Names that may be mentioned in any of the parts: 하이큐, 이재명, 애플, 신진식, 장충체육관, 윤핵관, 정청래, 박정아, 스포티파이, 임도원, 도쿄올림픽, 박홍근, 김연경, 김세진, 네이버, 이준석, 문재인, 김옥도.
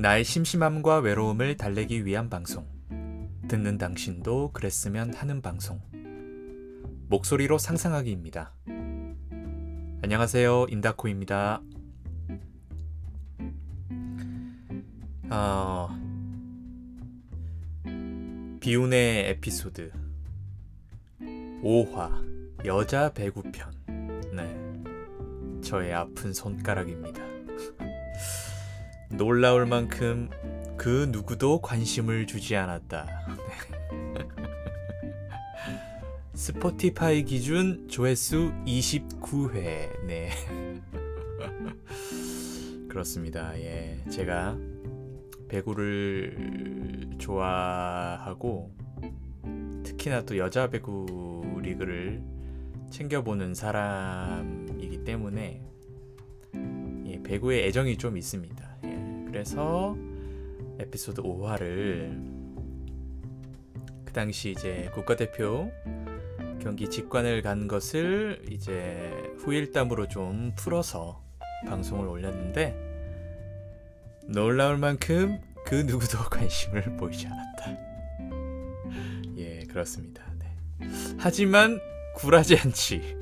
나의 심심함과 외로움을 달래기 위한 방송. 듣는 당신도 그랬으면 하는 방송. 목소리로 상상하기입니다. 안녕하세요. 인다코입니다. 비운의 에피소드 5화 여자 배구편. 네, 저의 아픈 손가락입니다. 놀라울 만큼 그 누구도 관심을 주지 않았다. 스포티파이 기준 조회수 29회. 네. 그렇습니다. 예, 제가 배구를 좋아하고 특히나 또 여자 배구 리그를 챙겨보는 사람이기 때문에 예, 배구에 애정이 좀 있습니다. 예, 그래서 에피소드 5화를 그 당시 이제 국가대표 경기 직관을 간 것을 이제 후일담으로 좀 풀어서 방송을 올렸는데 놀라울 만큼 그 누구도 관심을 보이지 않았다. 예, 그렇습니다. 네. 하지만 굴하지 않지.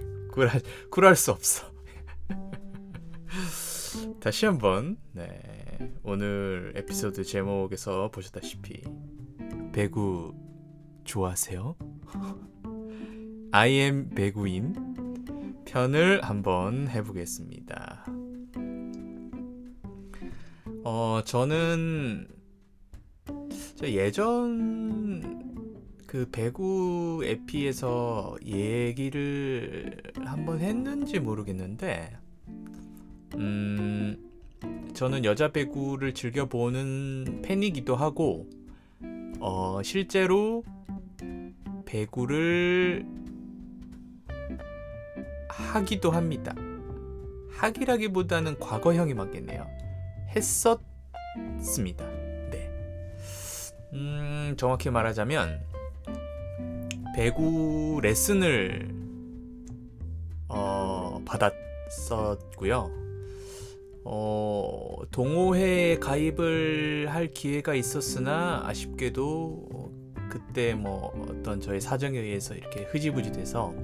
굴할 수 없어. 다시 한번 네, 오늘 에피소드 제목에서 보셨다시피 배구 좋아하세요? I am 배구인 편을 한번 해보겠습니다. 저는 예전 그 배구 에피에서 얘기를 한번 했는지 모르겠는데 저는 여자 배구를 즐겨보는 팬이기도 하고 실제로 배구를 하기도 합니다. 하기라기보다는 과거형이 맞겠네요. 했었습니다. 네. 정확히 말하자면 배구 레슨을 받았었고요. 동호회에 가입을 할 기회가 있었으나 아쉽게도 그때 뭐 어떤 저의 사정에 의해서 이렇게 흐지부지 돼서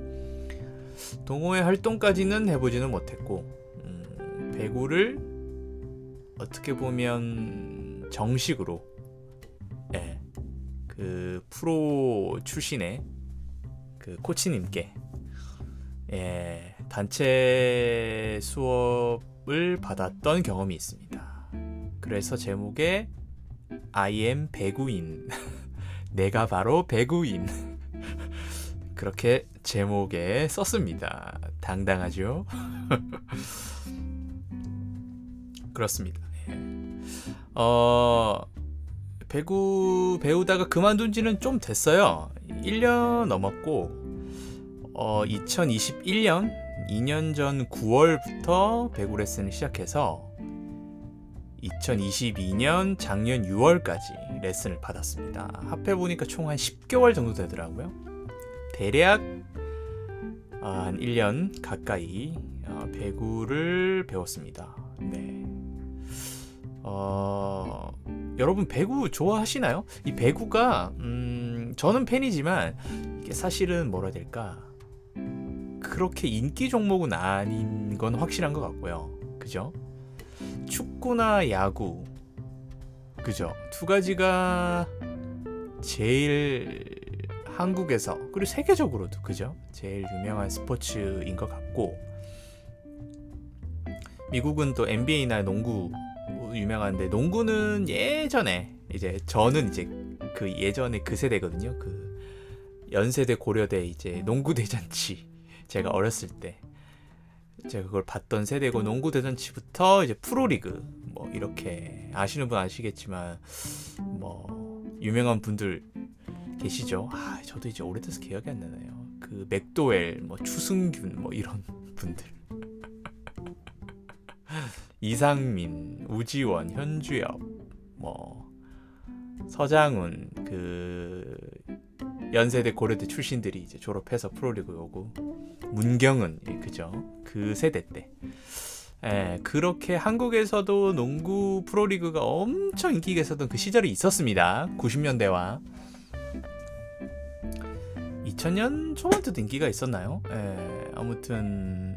동호회 활동까지는 해보지는 못했고 배구를 어떻게 보면 정식으로 예, 그 프로 출신의 그 코치님께 예, 단체 수업을 받았던 경험이 있습니다. 그래서 제목에 I am 배구인 내가 바로 배구인 그렇게 제목에 썼습니다. 당당하죠? 그렇습니다. 예. 배구 배우다가 그만둔 지는 좀 됐어요. 1년 넘었고 2021년 2년 전 9월부터 배구 레슨을 시작해서 2022년 작년 6월까지 레슨을 받았습니다. 합해보니까 총 한 10개월 정도 되더라고요. 대략 한 1년 가까이 배구를 배웠습니다. 네. 여러분 배구 좋아하시나요? 이 배구가 저는 팬이지만 이게 사실은 뭐라 해야 될까 그렇게 인기 종목은 아닌 건 확실한 것 같고요. 그죠? 축구나 야구 그죠? 두 가지가 제일 한국에서 그리고 세계적으로도 그죠? 제일 유명한 스포츠인 것 같고 미국은 또 NBA나 농구 유명한데 농구는 예전에 이제 저는 이제 그 예전에 그 세대거든요. 그 연세대 고려대 이제 농구 대잔치 제가 어렸을 때 제가 그걸 봤던 세대고 농구 대잔치부터 이제 프로리그 뭐 이렇게 아시는 분 아시겠지만 뭐 유명한 분들 계시죠. 아 저도 이제 오래돼서 기억이 안 나네요. 그 맥도웰 뭐 추승균 뭐 이런 분들. 이상민, 우지원, 현주엽, 뭐 서장훈 그 연세대 고려대 출신들이 이제 졸업해서 프로리그 오고 문경은 그죠 그 세대 때 예, 그렇게 한국에서도 농구 프로리그가 엄청 인기가 있었던 그 시절이 있었습니다. 90년대와 2000년 초반 때도 인기가 있었나요? 예, 아무튼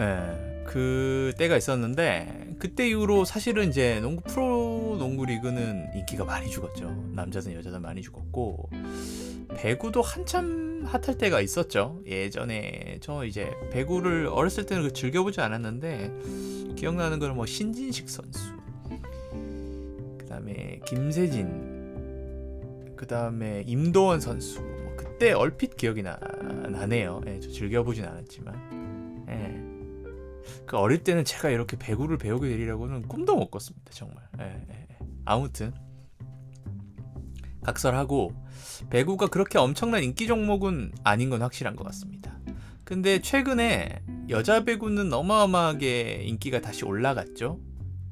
예, 그 때가 있었는데 그때 이후로 사실은 이제 농구 프로 농구 리그는 인기가 많이 죽었죠. 남자든 여자든 많이 죽었고 배구도 한참 핫할 때가 있었죠. 예전에 저 이제 배구를 어렸을 때는 즐겨보지 않았는데 기억나는 거는 뭐 신진식 선수, 그 다음에 김세진, 그 다음에 임도원 선수, 뭐 그때 얼핏 기억이 나네요. 예, 저 즐겨보진 않았지만 예. 그 어릴 때는 제가 이렇게 배구를 배우게 되리라고는 꿈도 못 꿨습니다. 정말. 예. 아무튼 각설하고 배구가 그렇게 엄청난 인기 종목은 아닌 건 확실한 것 같습니다. 근데 최근에 여자 배구는 어마어마하게 인기가 다시 올라갔죠.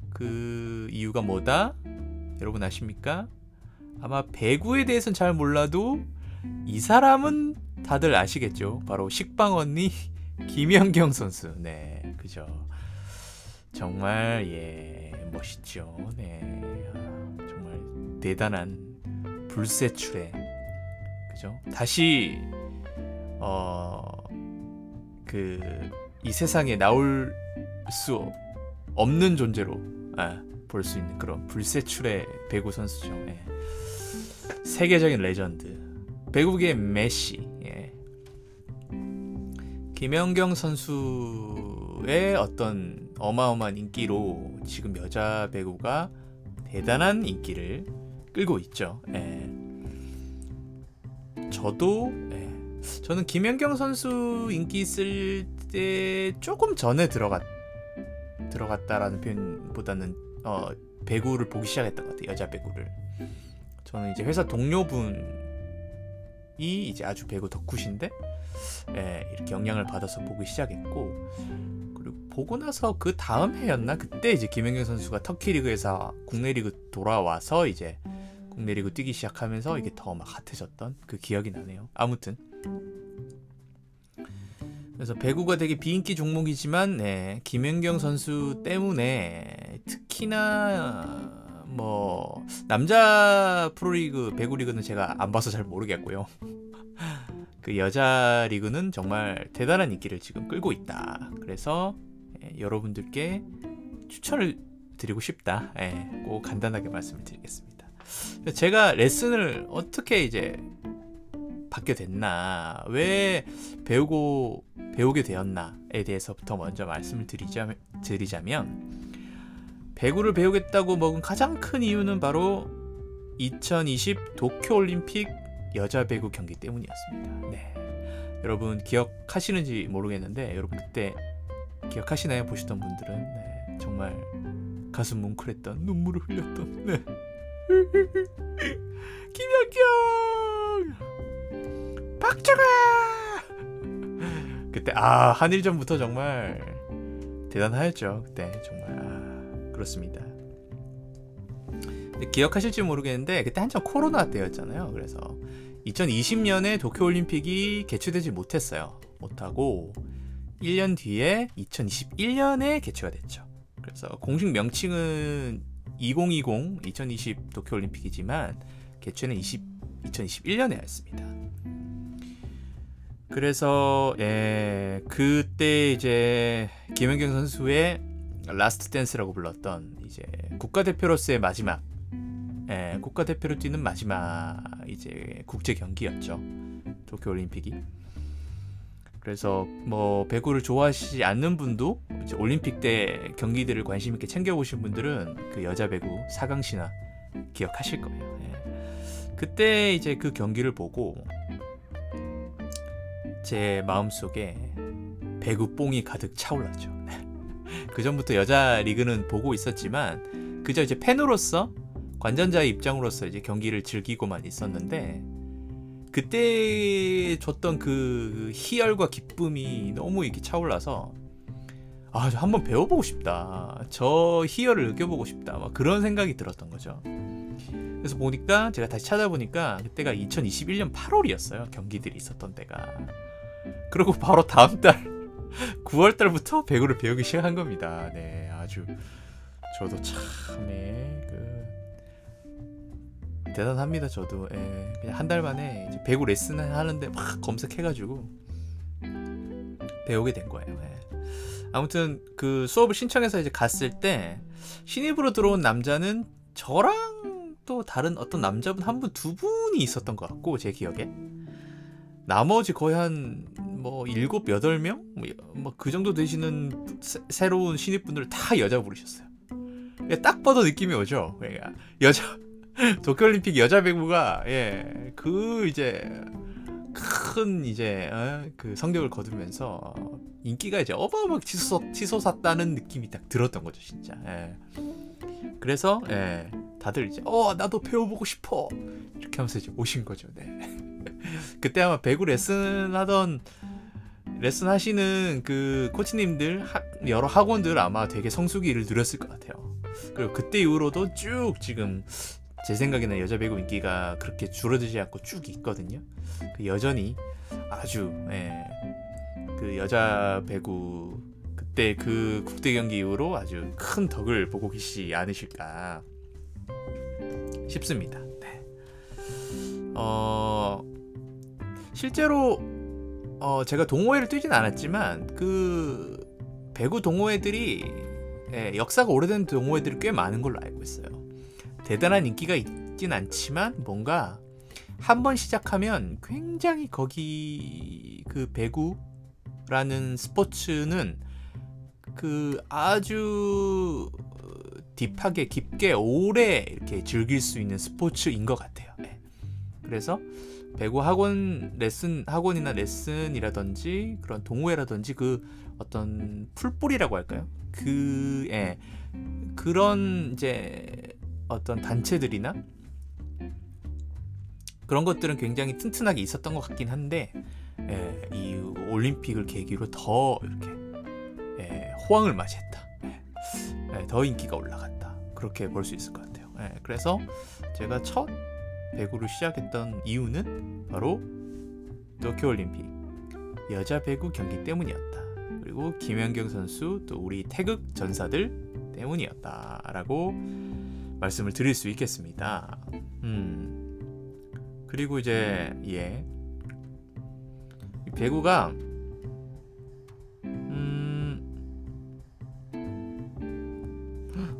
그 이유가 뭐다? 여러분 아십니까? 아마 배구에 대해서는 잘 몰라도 이 사람은 다들 아시겠죠. 바로 식빵 언니 김연경 선수. 네, 그죠. 정말 예, 멋있죠. 네, 정말 대단한 불세출에 그죠. 다시 그 이 세상에 나올 수 없는 존재로 볼 수 있는 그런 불세출의 배구 선수죠. 네. 세계적인 레전드, 배구계의 메시. 예. 김연경 선수의 어떤 어마어마한 인기로 지금 여자 배구가 대단한 인기를 끌고 있죠. 예. 저도 예. 저는 김연경 선수 인기 있을 때 조금 전에 들어갔다라는 표현보다는 배구를 보기 시작했던 것 같아요. 여자 배구를. 저는 이제 회사 동료분이 이제 아주 배구 덕후신데 예, 이렇게 영향을 받아서 보기 시작했고, 그리고 보고 나서 그 다음 해였나 그때 이제 김연경 선수가 터키 리그에서 국내 리그 돌아와서 이제 국내 리그 뛰기 시작하면서 이게 더 막 핫해졌던 그 기억이 나네요. 아무튼 그래서 배구가 되게 비인기 종목이지만 예, 김연경 선수 때문에 특히나 뭐 남자 프로리그 배구 리그는 제가 안 봐서 잘 모르겠고요. 그 여자 리그는 정말 대단한 인기를 지금 끌고 있다. 그래서 예, 여러분들께 추천을 드리고 싶다. 예, 꼭 간단하게 말씀을 드리겠습니다. 제가 레슨을 어떻게 이제 받게 됐나, 왜 배우게 되었나에 대해서부터 먼저 말씀을 드리자면 배구를 배우겠다고 먹은 가장 큰 이유는 바로 2020 도쿄올림픽 여자 배구 경기 때문이었습니다. 네, 여러분 기억하시는지 모르겠는데 여러분 그때 기억하시나요? 보시던 분들은 네, 정말 가슴 뭉클했던, 눈물을 흘렸던 네. 김연경, 박정아. 그때 한일전부터 정말 대단하였죠. 그때 정말 그렇습니다. 근데 기억하실지 모르겠는데 그때 한참 코로나 때였잖아요. 그래서 2020년에 도쿄올림픽이 개최되지 못하고 1년 뒤에 2021년에 개최가 됐죠. 그래서 공식 명칭은 2020 도쿄올림픽이지만 개최는 2021년에 했습니다. 그래서 예, 그때 이제 김연경 선수의 라스트 댄스라고 불렀던 이제 국가대표로서의 마지막, 예, 국가대표로 뛰는 마지막 이제 국제 경기였죠. 도쿄올림픽이. 그래서 뭐 배구를 좋아하시지 않는 분도 이제 올림픽 때 경기들을 관심 있게 챙겨보신 분들은 그 여자 배구 4강 신화 기억하실 거예요. 예. 그때 이제 그 경기를 보고 제 마음속에 배구 뽕이 가득 차올랐죠. 그 전부터 여자 리그는 보고 있었지만 그저 이제 팬으로서, 관전자의 입장으로서 이제 경기를 즐기고만 있었는데 그때 줬던 그 희열과 기쁨이 너무 이렇게 차올라서 저 한번 배워보고 싶다, 저 희열을 느껴보고 싶다, 막 그런 생각이 들었던 거죠. 그래서 보니까 제가 다시 찾아보니까 그때가 2021년 8월이었어요. 경기들이 있었던 때가. 그리고 바로 다음 달 9월달부터 배구를 배우기 시작한 겁니다. 네, 아주 저도 참에 그 대단합니다. 저도 예, 그냥 한 달 만에 이제 배구 레슨을 하는데 막 검색해가지고 배우게 된 거예요. 예. 아무튼 그 수업을 신청해서 이제 갔을 때 신입으로 들어온 남자는 저랑 또 다른 어떤 남자분 한 분, 두 분이 있었던 것 같고 제 기억에 나머지 거의 한 뭐 7, 8명? 뭐 그 정도 되시는 새로운 신입분들 다 여자분이셨어요. 딱 봐도 느낌이 오죠. 그러니까 여자 도쿄올림픽 여자 배구가 예, 그 이제 큰 이제 그 성적을 거두면서 인기가 이제 어마어마하게 치솟았다는 느낌이 딱 들었던 거죠, 진짜. 예. 그래서 예, 다들 이제 나도 배워보고 싶어 이렇게 하면서 이제 오신 거죠. 네. 그때 아마 배구 레슨 하시는 그 코치님들 여러 학원들 아마 되게 성수기를 누렸을 것 같아요. 그리고 그때 이후로도 쭉 지금 제 생각에는 여자 배구 인기가 그렇게 줄어들지 않고 쭉 있거든요. 그 여전히 아주 예, 그 여자 배구 그때 그 국대 경기 이후로 아주 큰 덕을 보고 계시지 않으실까 싶습니다. 네. 실제로 제가 동호회를 뛰진 않았지만 그 배구 동호회들이 예, 역사가 오래된 동호회들이 꽤 많은 걸로 알고 있어요. 대단한 인기가 있진 않지만 뭔가 한번 시작하면 굉장히 거기 그 배구라는 스포츠는 그 아주 딥하게 깊게 오래 이렇게 즐길 수 있는 스포츠인 것 같아요. 예. 그래서 배구 학원 레슨 학원이나 레슨이라든지 그런 동호회라든지 그 어떤 풀볼이라고 할까요? 그 예. 그런 이제 어떤 단체들이나 그런 것들은 굉장히 튼튼하게 있었던 것 같긴 한데 예, 이 올림픽을 계기로 더 이렇게 예, 호황을 맞이했다. 예, 예, 더 인기가 올라갔다. 그렇게 볼 수 있을 것 같아요. 예, 그래서 제가 첫 배구를 시작했던 이유는 바로 도쿄올림픽 여자 배구 경기 때문이었다. 그리고 김연경 선수 또 우리 태극 전사들 때문이었다라고 말씀을 드릴 수 있겠습니다. 그리고 이제 예 배구가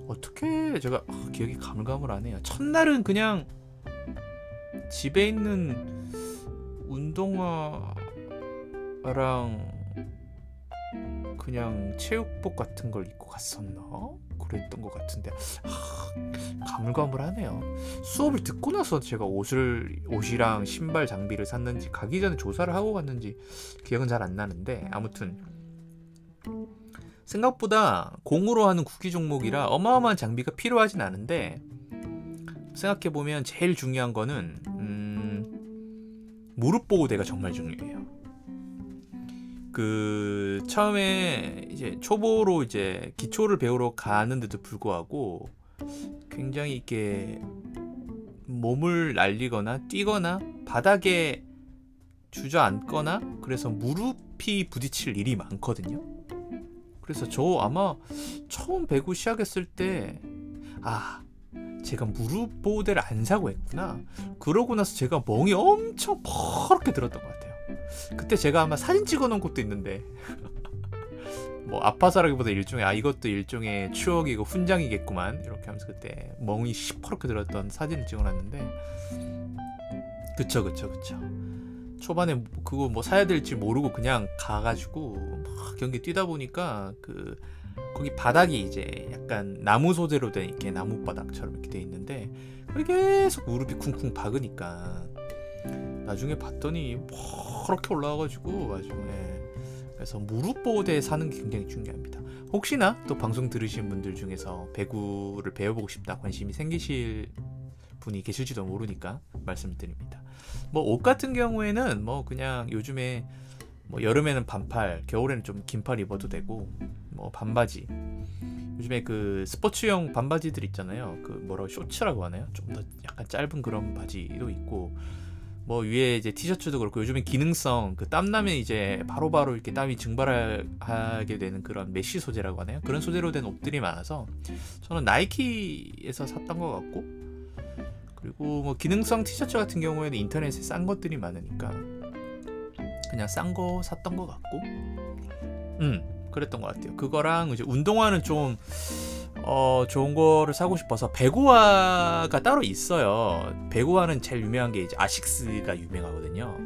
어떻게 제가 기억이 가물가물하네요. 첫날은 그냥 집에 있는 운동화랑 그냥 체육복 같은 걸 입고 갔었나? 그랬던 것 같은데 가물가물하네요. 수업을 듣고 나서 제가 옷이랑 신발 장비를 샀는지 가기 전에 조사를 하고 갔는지 기억은 잘 안 나는데 아무튼 생각보다 공으로 하는 구기 종목이라 어마어마한 장비가 필요하진 않은데 생각해보면 제일 중요한 거는 무릎 보호대가 정말 중요해요. 그 처음에 이제 초보로 이제 기초를 배우러 가는데도 불구하고 굉장히 이렇게 몸을 날리거나 뛰거나 바닥에 주저앉거나 그래서 무릎이 부딪힐 일이 많거든요. 그래서 저 아마 처음 배구 시작했을 때 제가 무릎 보호대를 안 사고 했구나. 그러고 나서 제가 멍이 엄청 퍼렇게 들었던 것 같아요. 그때 제가 아마 사진 찍어놓은 것도 있는데 뭐 아파서라기보다 이것도 일종의 추억이고 훈장이겠구만 이렇게 하면서 그때 멍이 시퍼렇게 들었던 사진을 찍어놨는데 그쵸 초반에 그거 뭐 사야 될지 모르고 그냥 가가지고 막 경기 뛰다 보니까 그 거기 바닥이 이제 약간 나무 소재로 된 이렇게 나무바닥처럼 이렇게 돼 있는데 계속 무릎이 쿵쿵 박으니까 나중에 봤더니 그렇게 올라와가지고 나중에 그래서 무릎 보호대 사는 게 굉장히 중요합니다. 혹시나 또 방송 들으신 분들 중에서 배구를 배워보고 싶다 관심이 생기실 분이 계실지도 모르니까 말씀드립니다. 뭐 옷 같은 경우에는 뭐 그냥 요즘에 뭐 여름에는 반팔, 겨울에는 좀 긴팔 입어도 되고 뭐 반바지 요즘에 그 스포츠용 반바지들 있잖아요. 그 쇼츠라고 하나요? 좀 더 약간 짧은 그런 바지도 있고 뭐 위에 이제 티셔츠도 그렇고 요즘엔 기능성 그 땀나면 이제 바로바로 이렇게 땀이 증발하게 되는 그런 메쉬 소재라고 하네요. 그런 소재로 된 옷들이 많아서 저는 나이키에서 샀던 것 같고, 그리고 뭐 기능성 티셔츠 같은 경우에는 인터넷에 싼 것들이 많으니까 그냥 싼 거 샀던 것 같고, 그랬던 것 같아요. 그거랑 이제 운동화는 좀 좋은 거를 사고 싶어서 배구화가 따로 있어요. 배구화는 제일 유명한 게 이제 아식스가 유명하거든요.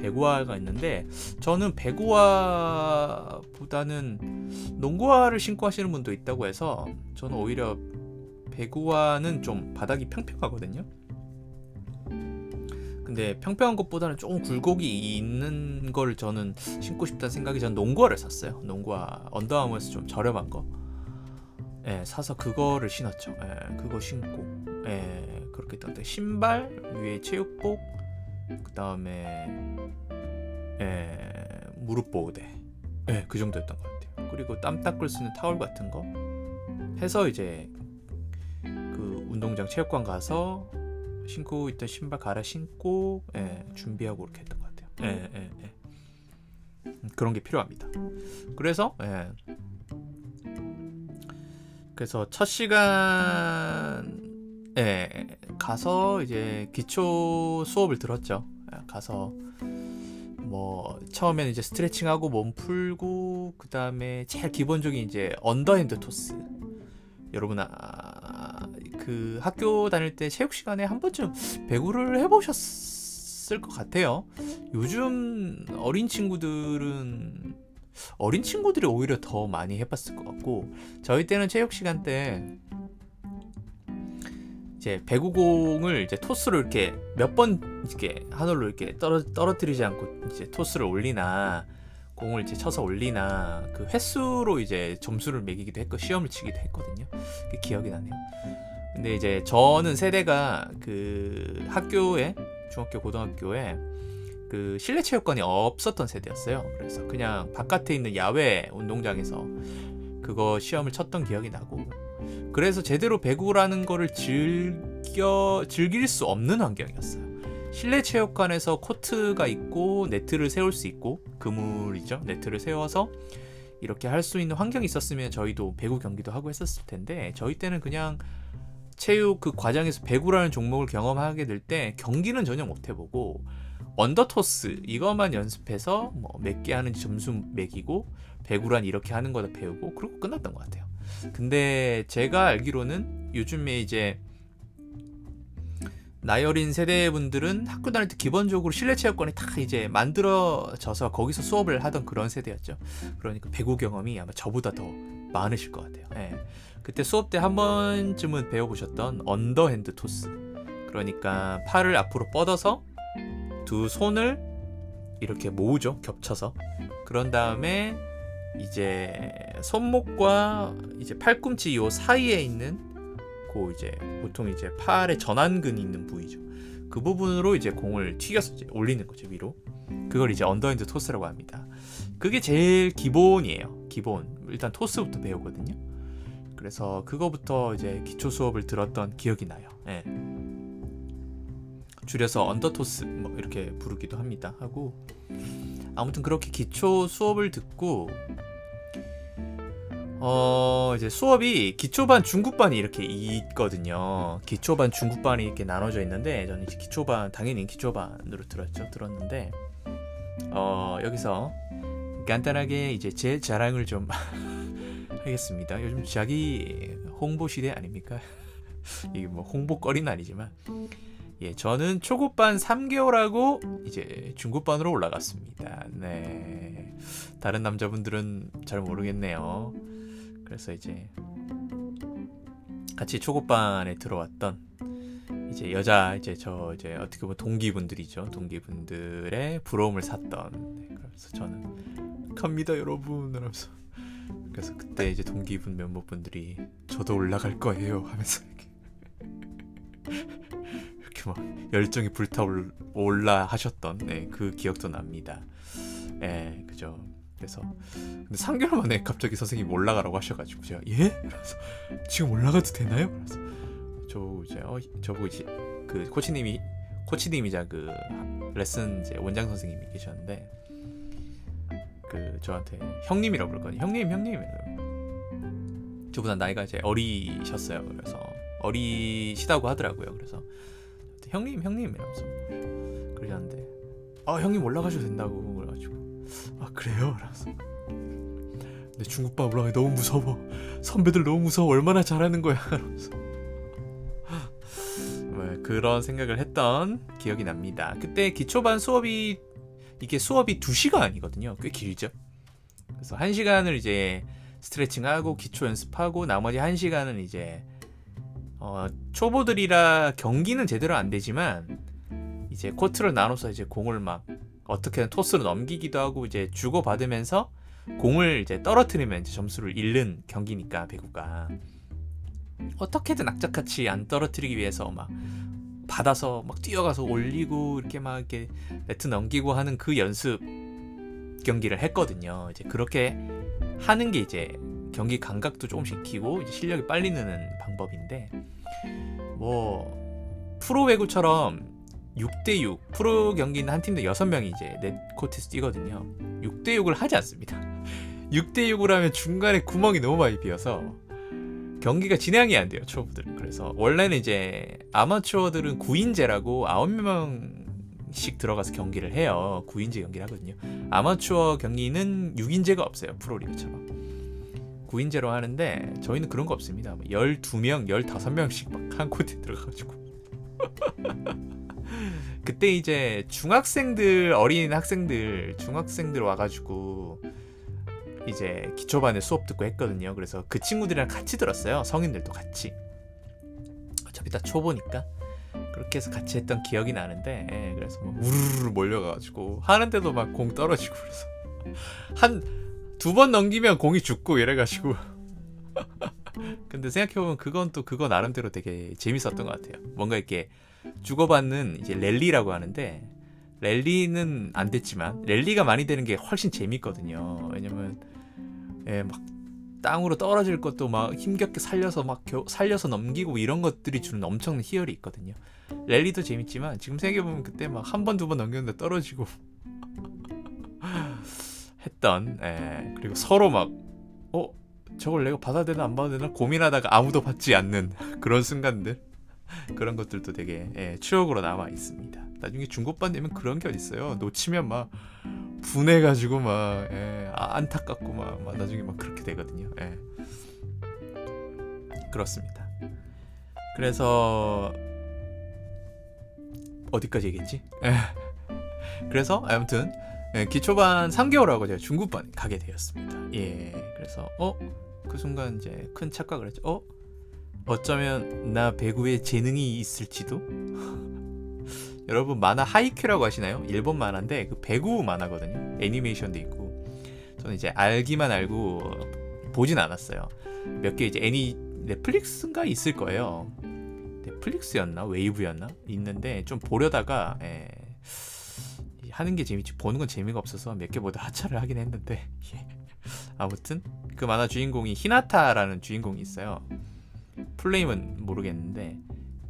배구화가 있는데 저는 배구화보다는 농구화를 신고 하시는 분도 있다고 해서 저는 오히려 배구화는 좀 바닥이 평평하거든요. 근데 평평한 것보다는 조금 굴곡이 있는 걸 저는 신고 싶다는 생각이, 전 농구화를 샀어요. 농구화 언더아머에서 좀 저렴한 거 사서 그거를 신었죠. 그거 신고 그렇게 떴대. 신발 위에 체육복, 그 다음에 무릎 보호대 그 정도였던 것 같아요. 그리고 땀 닦을 수 있는 타월 같은 거 해서 이제 그 운동장 체육관 가서 신고 있던 신발 갈아 신고 준비하고 그렇게 했던 것 같아요. 그런 게 필요합니다. 그래서 첫 시간에 가서 이제 기초 수업을 들었죠. 가서 뭐 처음에는 이제 스트레칭하고 몸 풀고, 그 다음에 제일 기본적인 이제 언더핸드 토스. 여러분 그 학교 다닐 때 체육 시간에 한 번쯤 배구를 해보셨을 것 같아요. 요즘 어린 친구들이 오히려 더 많이 해봤을 것 같고, 저희 때는 체육 시간 때 이제 배구공을 이제 토스로 이렇게 몇 번 이렇게 하늘로 이렇게 떨어뜨리지 않고 이제 토스를 올리나 공을 이제 쳐서 올리나 그 횟수로 이제 점수를 매기기도 했고 시험을 치기도 했거든요. 그게 기억이 나네요. 근데 이제 저는 세대가 그 학교에, 중학교 고등학교에 그 실내 체육관이 없었던 세대였어요. 그래서 그냥 바깥에 있는 야외 운동장에서 그거 시험을 쳤던 기억이 나고, 그래서 제대로 배구라는 거를 즐길 수 없는 환경이었어요. 실내 체육관에서 코트가 있고 네트를 세울 수 있고 그물이죠. 네트를 세워서 이렇게 할 수 있는 환경이 있었으면 저희도 배구 경기도 하고 했었을 텐데, 저희 때는 그냥 체육 그 과정에서 배구라는 종목을 경험하게 될 때 경기는 전혀 못 해보고 언더토스 이것만 연습해서 뭐 몇 개 하는지 점수 매기고 배구란 이렇게 하는 거다 배우고 그러고 끝났던 것 같아요. 근데 제가 알기로는 요즘에 이제 나이 어린 세대분들은 학교 다닐 때 기본적으로 실내 체육관이 다 이제 만들어져서 거기서 수업을 하던 그런 세대였죠. 그러니까 배구 경험이 아마 저보다 더 많으실 것 같아요. 그때 수업 때 한 번쯤은 배워보셨던 언더핸드 토스, 그러니까 팔을 앞으로 뻗어서 두 손을 이렇게 모으죠. 겹쳐서. 그런 다음에 이제 손목과 이제 팔꿈치 요 사이에 있는 고 이제 보통 이제 팔에 전완근이 있는 부위죠. 그 부분으로 이제 공을 튀겨서 이제 올리는 거죠, 위로. 그걸 이제 언더핸드 토스라고 합니다. 그게 제일 기본이에요. 기본. 일단 토스부터 배우거든요. 그래서 그거부터 이제 기초 수업을 들었던 기억이 나요. 줄여서 언더토스 뭐 이렇게 부르기도 합니다. 하고 아무튼 그렇게 기초 수업을 듣고 이제 수업이 기초반, 중급반이 이렇게 있거든요. 기초반, 중급반이 이렇게 나눠져 있는데, 저는 이제 기초반, 당연히 기초반으로 들었는데, 여기서 간단하게 이제 제 자랑을 좀 하겠습니다. 요즘 자기 홍보 시대 아닙니까? 이게 뭐 홍보거리는 아니지만, 저는 초급반 3개월하고 이제 중급반으로 올라갔습니다. 다른 남자분들은 잘 모르겠네요. 그래서 이제 같이 초급반에 들어왔던 이제 여자 이제 어떻게 보면 동기분들이죠. 동기분들의 부러움을 샀던. 그래서 저는 갑니다 여러분 하면서, 그래서 그때 이제 동기분 몇몇 분들이 저도 올라갈 거예요 하면서 이렇게 막 열정이 불타올라 하셨던 그 기억도 납니다. 그죠. 그래서 근데 3개월 만에 갑자기 선생님이 올라가라고 하셔가지고 제가 그래서 지금 올라가도 되나요? 그래서 저보고 이제 그 코치님이 코치님이자 그 레슨 이제 원장 선생님이 계셨는데 그 저한테 형님이라고 부르거든요. 형님. 저보다 나이가 이제 어리셨어요. 그래서 어리시다고 하더라고요. 그래서 형님 이러면서 그러셨는데 형님 올라가셔도 된다고 그래가지고 그래요? 그래서 근데 중국밥 올라가기 너무 무서워. 선배들 너무 무서워. 얼마나 잘하는 거야? 그러면서 그런 생각을 했던 기억이 납니다. 그때 기초반 수업이 이게 수업이 2시간이거든요. 꽤 길죠. 그래서 1시간을 이제 스트레칭하고 기초 연습하고 나머지 1시간은 이제 초보들이라 경기는 제대로 안 되지만 이제 코트를 나눠서 이제 공을 막 어떻게든 토스로 넘기기도 하고 이제 주고받으면서 공을 이제 떨어뜨리면 이제 점수를 잃는 경기니까 배구가 어떻게든 악착같이 안 떨어뜨리기 위해서 막 받아서 막 뛰어가서 올리고 이렇게 막 이렇게 네트 넘기고 하는 그 연습 경기를 했거든요. 이제 그렇게 하는 게 이제 경기 감각도 조금씩 키고 이제 실력이 빨리 느는 방법인데 뭐 프로 배구처럼 6대6 프로 경기는 한 팀당 6명이 이제 넷 코트에서 뛰거든요. 6대6을 하지 않습니다. 6대6을 하면 중간에 구멍이 너무 많이 비어서 경기가 진행이 안 돼요, 초보들은. 그래서 원래는 이제 아마추어들은 9인제라고 9명씩 들어가서 경기를 해요. 9인제 경기를 하거든요. 아마추어 경기는 6인제가 없어요, 프로리그처럼. 9인제로 하는데 저희는 그런 거 없습니다. 12명, 15명씩 막 한 코트에 들어가가지고 그때 이제 중학생들, 어린 학생들, 중학생들 와가지고 이제 기초반에 수업 듣고 했거든요. 그래서 그 친구들이랑 같이 들었어요. 성인들도 같이. 어차피 다 초보니까. 그렇게 해서 같이 했던 기억이 나는데 그래서 막 우르르 몰려가가지고 하는데도 막 공 떨어지고 그래서 두 번 넘기면 공이 죽고 이래가지고 근데 생각해보면 그건 또 그거 나름대로 되게 재밌었던 것 같아요. 뭔가 이렇게 주고받는 이제 랠리라고 하는데 랠리는 안 됐지만 랠리가 많이 되는 게 훨씬 재밌거든요. 왜냐면 막 땅으로 떨어질 것도 막 힘겹게 살려서 막 살려서 넘기고 이런 것들이 주는 엄청난 희열이 있거든요. 랠리도 재밌지만 지금 생각해보면 그때 막 한 번 두 번 넘겼는데 떨어지고 했던 그리고 서로 막 저걸 내가 받아야 되나 안 받아야 되나 고민하다가 아무도 받지 않는 그런 순간들 그런 것들도 되게 추억으로 남아있습니다. 나중에 중고반 되면 그런 게 어딨어요. 놓치면 막 분해가지고 막 안타깝고 막 나중에 막 그렇게 되거든요. 그렇습니다. 그래서 어디까지 얘기했지? 그래서 아무튼 기초반 3개월하고 제가 중고반 가게 되었습니다. 그래서 그 순간 이제 큰 착각을 했죠. 어쩌면 나 배구에 재능이 있을지도? 여러분 만화 하이큐라고 아시나요? 일본 만화인데 그 배구 만화거든요. 애니메이션도 있고 저는 이제 알기만 알고 보진 않았어요. 몇 개 이제 넷플릭스인가 있을 거예요. 넷플릭스였나? 웨이브였나? 있는데 좀 보려다가 하는 게 재밌지 보는 건 재미가 없어서 몇 개 보다 하차를 하긴 했는데 아무튼 그 만화 주인공이 히나타라는 주인공이 있어요. 플레임은 모르겠는데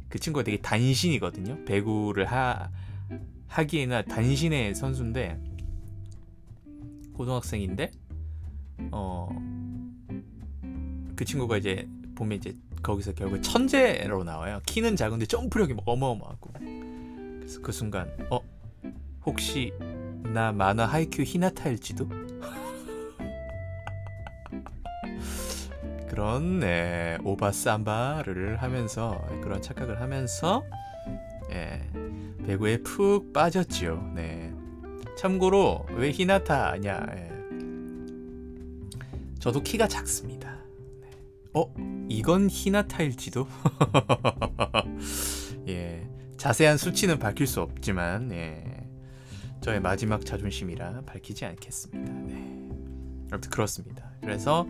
그 친구가 되게 단신이거든요. 배구를 하기에는 단신의 선수인데 고등학생인데 그 친구가 이제 보면 이제 거기서 결국 천재로 나와요. 키는 작은데 점프력이 막 어마어마하고 그래서 그 순간 혹시 나 만화 하이큐 히나타일지도? 그런 오바쌈바를 하면서 그런 착각을 하면서 배구에 푹 빠졌지요. 참고로 왜 히나타냐? 저도 키가 작습니다. 이건 히나타일지도? 자세한 수치는 밝힐 수 없지만 저의 마지막 자존심이라 밝히지 않겠습니다. 아무튼 그렇습니다. 그래서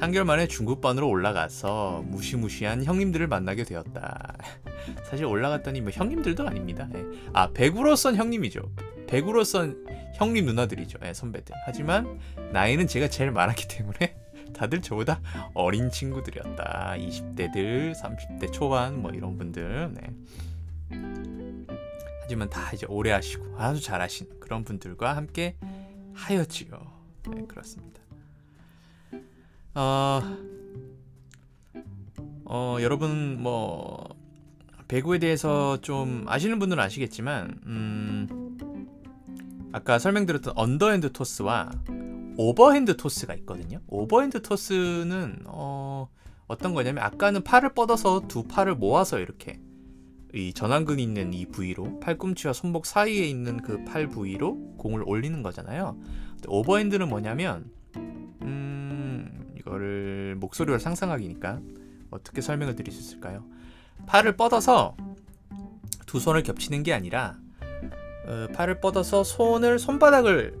3개월 만에 중급반으로 올라가서 무시무시한 형님들을 만나게 되었다. 사실 올라갔더니 뭐 형님들도 아닙니다. 배구로선 형님이죠. 배구로선 형님 누나들이죠. 선배들. 하지만 나이는 제가 제일 많았기 때문에 다들 저보다 어린 친구들이었다. 20대들, 30대 초반 뭐 이런 분들. 하지만 다 이제 오래 하시고 아주 잘하신 그런 분들과 함께 하였지요. 네, 그렇습니다. 여러분 뭐 배구에 대해서 좀 아시는 분들은 아시겠지만 아까 설명드렸던 언더핸드 토스와 오버핸드 토스가 있거든요. 오버핸드 토스는 어떤 거냐면 아까는 팔을 뻗어서 두 팔을 모아서 이렇게 이 전완근이 있는 이 부위로 팔꿈치와 손목 사이에 있는 그 팔 부위로 공을 올리는 거잖아요. 근데 오버핸드는 뭐냐면 이거를 목소리로 상상하기니까 어떻게 설명을 드릴 수 있을까요? 팔을 뻗어서 두 손을 겹치는 게 아니라 팔을 뻗어서 손바닥을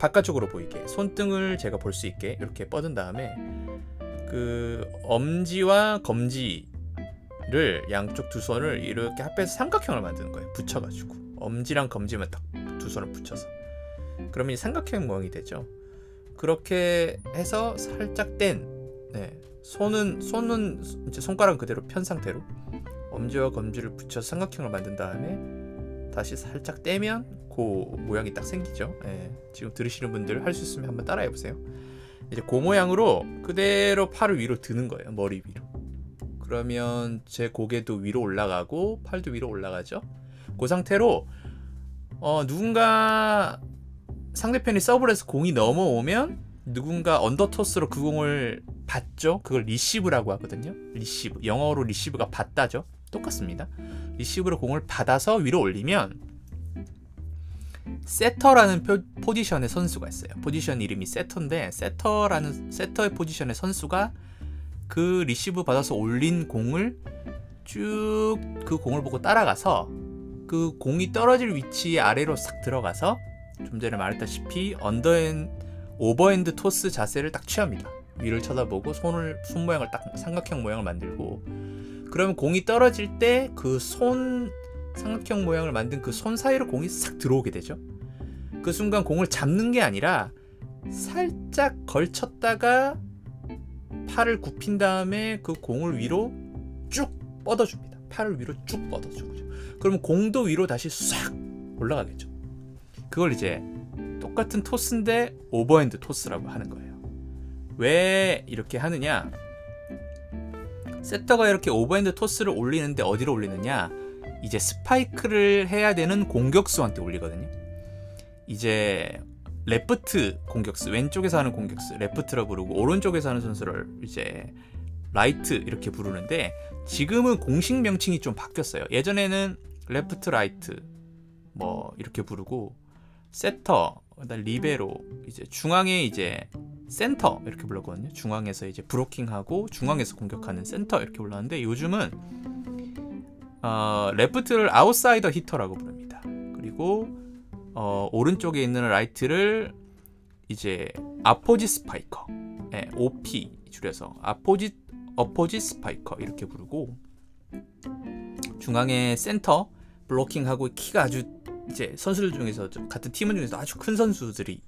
바깥쪽으로 보이게 손등을 제가 볼 수 있게 이렇게 뻗은 다음에 그 엄지와 검지를 양쪽 두 손을 이렇게 합해서 삼각형을 만드는 거예요. 붙여가지고 엄지랑 검지만 딱 두 손을 붙여서 그러면 이 삼각형 모양이 되죠. 그렇게 해서 살짝 뗀 손은 이제 손가락 그대로 편 상태로 엄지와 검지를 붙여서 삼각형을 만든 다음에 다시 살짝 떼면 그 모양이 딱 생기죠. 예, 지금 들으시는 분들 할 수 있으면 한번 따라해 보세요. 이제 그 모양으로 그대로 팔을 위로 드는 거예요. 머리 위로. 그러면 제 고개도 위로 올라가고 팔도 위로 올라가죠. 그 상태로 누군가 상대편이 서브를 해서 공이 넘어오면 누군가 언더토스로 그 공을 받죠. 그걸 리시브라고 하거든요. 리시브. 영어로 리시브가 받다죠. 똑같습니다. 리시브로 공을 받아서 위로 올리면 세터라는 포지션의 선수가 있어요. 포지션 이름이 세터인데 세터의 포지션의 선수가 그 리시브 받아서 올린 공을 쭉 그 공을 보고 따라가서 그 공이 떨어질 위치 아래로 싹 들어가서 좀 전에 말했다시피 오버핸드 토스 자세를 딱 취합니다. 위를 쳐다보고 손 모양을 딱 삼각형 모양을 만들고 그러면 공이 떨어질 때 그 손 삼각형 모양을 만든 그 손 사이로 공이 싹 들어오게 되죠. 그 순간 공을 잡는 게 아니라 살짝 걸쳤다가 팔을 굽힌 다음에 그 공을 위로 쭉 뻗어줍니다. 팔을 위로 쭉 뻗어주죠. 그러면 공도 위로 다시 싹 올라가겠죠. 그걸 이제 똑같은 토스인데 오버핸드 토스라고 하는 거예요. 왜 이렇게 하느냐? 세터가 이렇게 오버핸드 토스를 올리는데 어디로 올리느냐? 이제 스파이크를 해야 되는 공격수한테 올리거든요. 이제 레프트 공격수, 왼쪽에서 하는 공격수, 레프트라고 부르고 오른쪽에서 하는 선수를 이제 라이트 이렇게 부르는데 지금은 공식 명칭이 좀 바뀌었어요. 예전에는 레프트, 라이트 뭐 이렇게 부르고 세터, 그다음 리베로, 이제 중앙에 이제 센터 이렇게 불렀거든요. 중앙에서 이제 브로킹하고 중앙에서 공격하는 센터 이렇게 불렀는데 요즘은 레프트를 아웃사이더 히터라고 부릅니다. 그리고 오른쪽에 있는 라이트를 이제 아포짓 스파이커, OP 줄여서 어포짓 스파이커 이렇게 부르고 중앙에 센터 블로킹하고 키가 아주 이제 선수들 중에서 같은 팀원 중에서 아주 큰 선수들이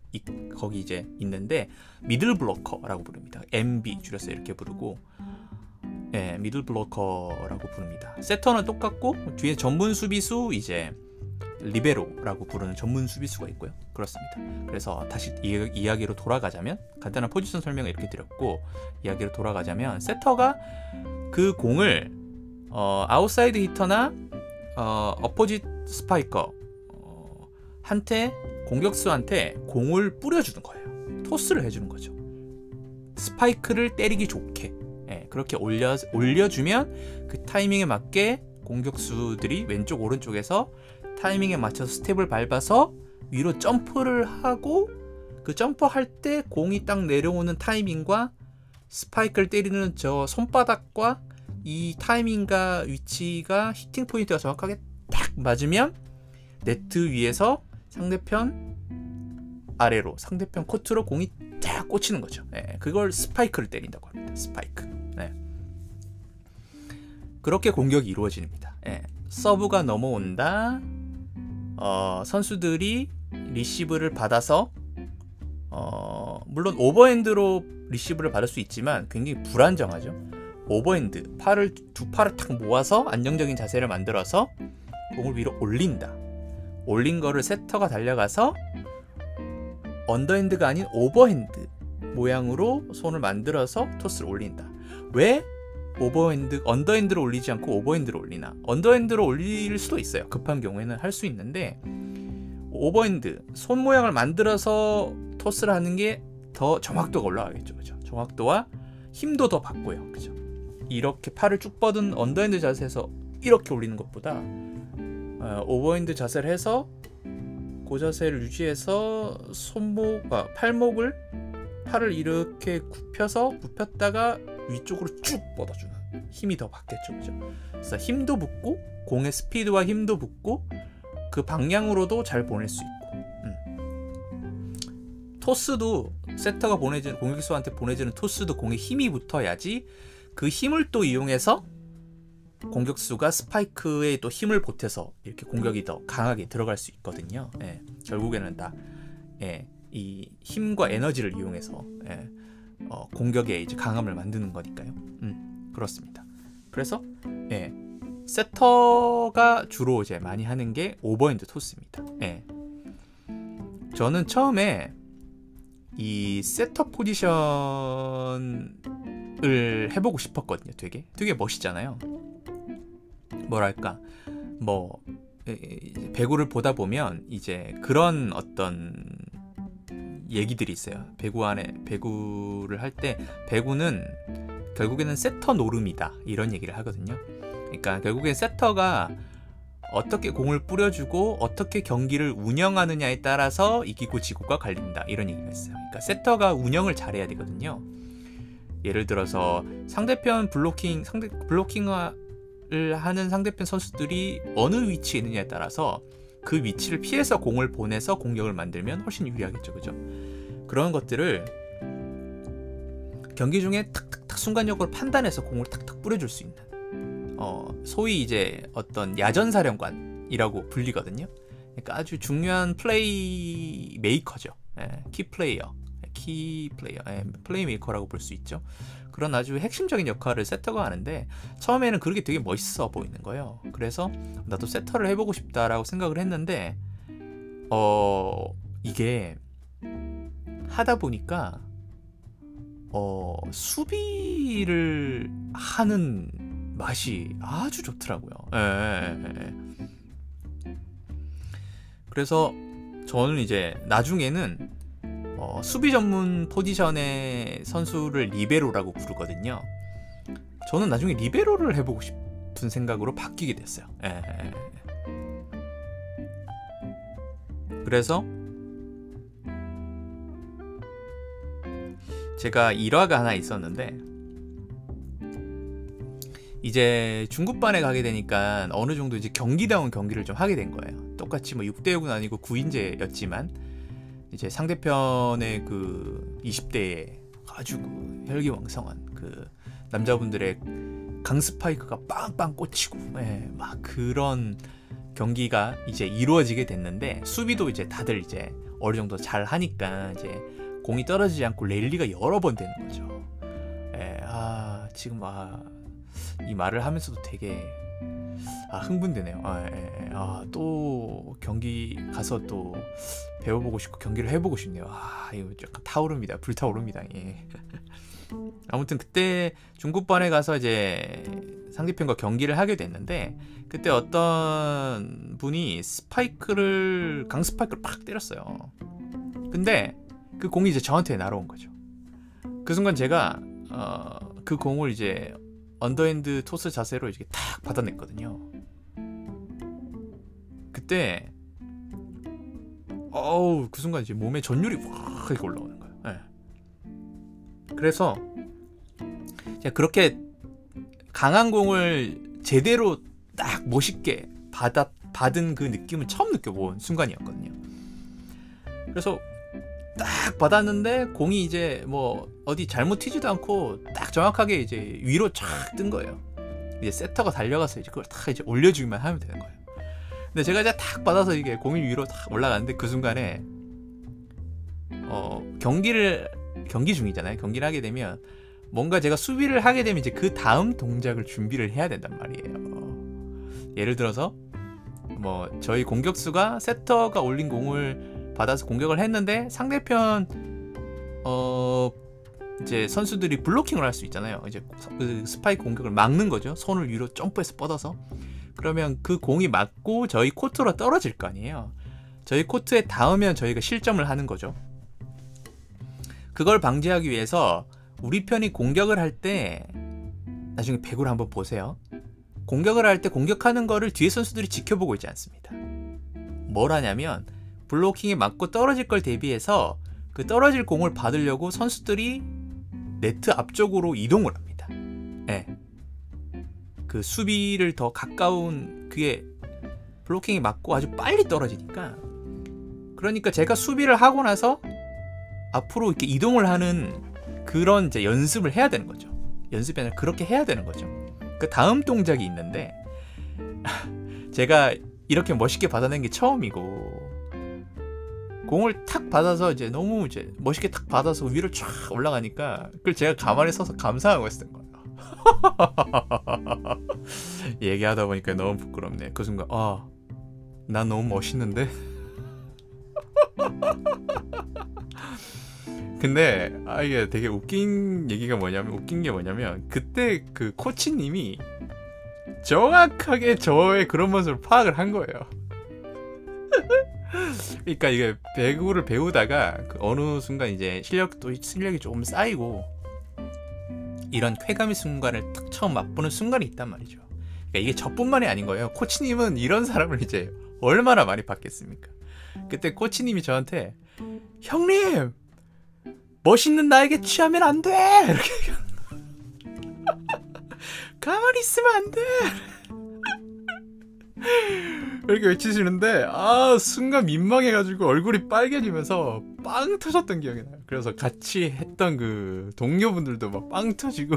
거기 이제 있는데 미들 블로커라고 부릅니다. MB 줄여서 이렇게 부르고 미들 블로커라고 부릅니다. 세터는 똑같고 뒤에 전문 수비수 이제 리베로라고 부르는 전문 수비수가 있고요. 그렇습니다. 그래서 다시 이야기로 돌아가자면 간단한 포지션 설명을 이렇게 드렸고 이야기로 돌아가자면 세터가 그 공을 아웃사이드 히터나 어포짓 스파이커 한테 공격수한테 공을 뿌려주는 거예요. 토스를 해주는 거죠. 스파이크를 때리기 좋게 그렇게 올려주면 그 타이밍에 맞게 공격수들이 왼쪽 오른쪽에서 타이밍에 맞춰서 스텝을 밟아서 위로 점프를 하고 그 점프할 때 공이 딱 내려오는 타이밍과 스파이크를 때리는 저 손바닥과 이 타이밍과 위치가 히팅 포인트가 정확하게 딱 맞으면 네트 위에서 상대편 아래로 상대편 코트로 공이 쫙 꽂히는 거죠. 그걸 스파이크를 때린다고 합니다. 스파이크. 그렇게 공격이 이루어집니다. 서브가 넘어온다. 선수들이 리시브를 받아서 물론 오버핸드로 리시브를 받을 수 있지만 굉장히 불안정하죠. 오버핸드 팔을 두 팔을 탁 모아서 안정적인 자세를 만들어서 공을 위로 올린다. 올린 거를 세터가 달려가서 언더핸드가 아닌 오버핸드 모양으로 손을 만들어서 토스를 올린다. 왜 언더핸드로 올리지 않고 오버핸드로 올리나? 언더핸드로 올릴 수도 있어요. 급한 경우에는 할 수 있는데, 오버핸드 손 모양을 만들어서 토스를 하는 게 더 정확도가 올라가겠죠. 그죠? 정확도와 힘도 더 받고요. 그죠? 이렇게 팔을 쭉 뻗은 언더핸드 자세에서 이렇게 올리는 것보다 오버핸드 자세를 해서 그 자세를 유지해서 팔목을 팔을 이렇게 굽혔다가 위쪽으로 쭉 뻗어주는 힘이 더 받겠죠. 그죠? 그래서 힘도 붙고 공의 스피드와 힘도 붙고 그 방향으로도 잘 보낼 수 있고. 토스도 세터가 보내주는, 공격수한테 보내주는 토스도 공에 힘이 붙어야지 그 힘을 또 이용해서 공격수가 스파이크에 또 힘을 보태서 이렇게 공격이 더 강하게 들어갈 수 있거든요. 예, 결국에는 다 이 힘과 에너지를 이용해서 공격에 이제 강함을 만드는 거니까요. 그렇습니다. 그래서 세터가 주로 이제 많이 하는 게 오버핸드 토스입니다. 저는 처음에 이 세터 포지션을 해보고 싶었거든요. 되게 멋있잖아요. 뭐랄까, 배구를 보다 보면 이제 그런 어떤 얘기들이 있어요. 배구를 할 때 배구는 결국에는 세터 노름이다, 이런 얘기를 하거든요. 그러니까 결국엔 세터가 어떻게 공을 뿌려주고 어떻게 경기를 운영하느냐에 따라서 이기고 지고가 갈린다, 이런 얘기가 있어요. 그러니까 세터가 운영을 잘해야 되거든요. 예를 들어서 블로킹을 하는 상대편 선수들이 어느 위치에 있느냐에 따라서 그 위치를 피해서 공을 보내서 공격을 만들면 훨씬 유리하겠죠. 그죠? 그런 것들을 경기 중에 탁탁탁 순간적으로 판단해서 공을 탁탁 뿌려줄 수 있는, 소위 이제 어떤 야전사령관이라고 불리거든요. 그러니까 아주 중요한 플레이 메이커죠. 플레이 메이커라고 볼 수 있죠. 그런 아주 핵심적인 역할을 세터가 하는데, 처음에는 그렇게 되게 멋있어 보이는 거예요. 그래서 나도 세터를 해보고 싶다라고 생각을 했는데, 이게 하다 보니까 수비를 하는 맛이 아주 좋더라고요. 그래서 저는 이제 나중에는 수비 전문 포지션의 선수를 리베로라고 부르거든요. 저는 나중에 리베로를 해보고 싶은 생각으로 바뀌게 됐어요. 그래서 제가 일화가 하나 있었는데, 이제 중급반에 가게 되니까 어느 정도 이제 경기다운 경기를 좀 하게 된 거예요. 똑같이 6대6은 아니고 9인제였지만 이제 상대편의 그 20대에 아주 혈기왕성한 그 남자분들의 강 스파이크가 빵빵 꽂히고 막 그런 경기가 이제 이루어지게 됐는데, 수비도 이제 다들 이제 어느 정도 잘 하니까 이제 공이 떨어지지 않고 랠리가 여러 번 되는 거죠. 이 말을 하면서도 되게 흥분되네요. 또 경기 가서 또 배워보고 싶고 경기를 해보고 싶네요. 이거 약간 타오릅니다. 불타오릅니다. 아무튼 그때 중급반에 가서 이제 상대편과 경기를 하게 됐는데, 그때 어떤 분이 강스파이크를 팍 때렸어요. 근데 그 공이 이제 저한테 날아온 거죠. 그 순간 제가 그 공을 이제 언더핸드 토스 자세로 이렇게 탁 받아냈거든요. 그때 그 순간 이제 몸에 전율이 확 이렇게 올라오는 거예요. 그래서 제가 그렇게 강한 공을 제대로 딱 멋있게 받은 그 느낌을 처음 느껴본 순간이었거든요. 그래서 딱 받았는데 공이 이제 어디 잘못 튀지도 않고 딱 정확하게 이제 위로 쫙 뜬 거예요. 이제 세터가 달려가서 이제 그걸 딱 이제 올려주기만 하면 되는 거예요. 근데 제가 이제 딱 받아서 이게 공이 위로 딱 올라가는데, 그 순간에 경기 중이잖아요. 경기를 하게 되면 뭔가 제가 수비를 하게 되면 이제 그 다음 동작을 준비를 해야 된단 말이에요. 예를 들어서 뭐 저희 공격수가 세터가 올린 공을 받아서 공격을 했는데 상대편 이제 선수들이 블로킹을 할 수 있잖아요. 이제 스파이크 공격을 막는 거죠. 손을 위로 점프해서 뻗어서. 그러면 그 공이 맞고 저희 코트로 떨어질 거 아니에요. 저희 코트에 닿으면 저희가 실점을 하는 거죠. 그걸 방지하기 위해서 우리 편이 공격을 할 때, 나중에 배구를 한번 보세요. 공격을 할 때 공격하는 거를 뒤에 선수들이 지켜보고 있지 않습니다. 뭘 하냐면 블로킹에 맞고 떨어질 걸 대비해서 그 떨어질 공을 받으려고 선수들이 네트 앞쪽으로 이동을 합니다. 네. 그 수비를 더 가까운, 그게 블로킹이 맞고 아주 빨리 떨어지니까. 그러니까 제가 수비를 하고 나서 앞으로 이렇게 이동을 하는 그런 이제 연습을 해야 되는 거죠. 연습이 아니라 그렇게 해야 되는 거죠. 그 다음 동작이 있는데 제가 이렇게 멋있게 받아낸 게 처음이고, 공을 탁 받아서 이제 너무 이제 멋있게 탁 받아서 위로 쫙 올라가니까 그걸 제가 가만히 서서 감상하고 있었던 거예요. 얘기하다 보니까 너무 부끄럽네. 그 순간 난 너무 멋있는데? 근데 이게 되게 웃긴 얘기가 뭐냐면, 웃긴 게 뭐냐면 그때 그 코치님이 정확하게 저의 그런 모습을 파악을 한 거예요. 그러니까 이게 배구를 배우다가 그 어느 순간 이제 실력이 조금 쌓이고 이런 쾌감의 순간을 딱 처음 맛보는 순간이 있단 말이죠. 그러니까 이게 저뿐만이 아닌 거예요. 코치님은 이런 사람을 이제 얼마나 많이 봤겠습니까? 그때 코치님이 저한테 "형님! 멋있는 나에게 취하면 안 돼!" 이렇게 "가만히 있으면 안 돼!" 이렇게 외치시는데 순간 민망해가지고 얼굴이 빨개지면서 빵 터졌던 기억이 나요. 그래서 같이 했던 그 동료분들도 막 빵 터지고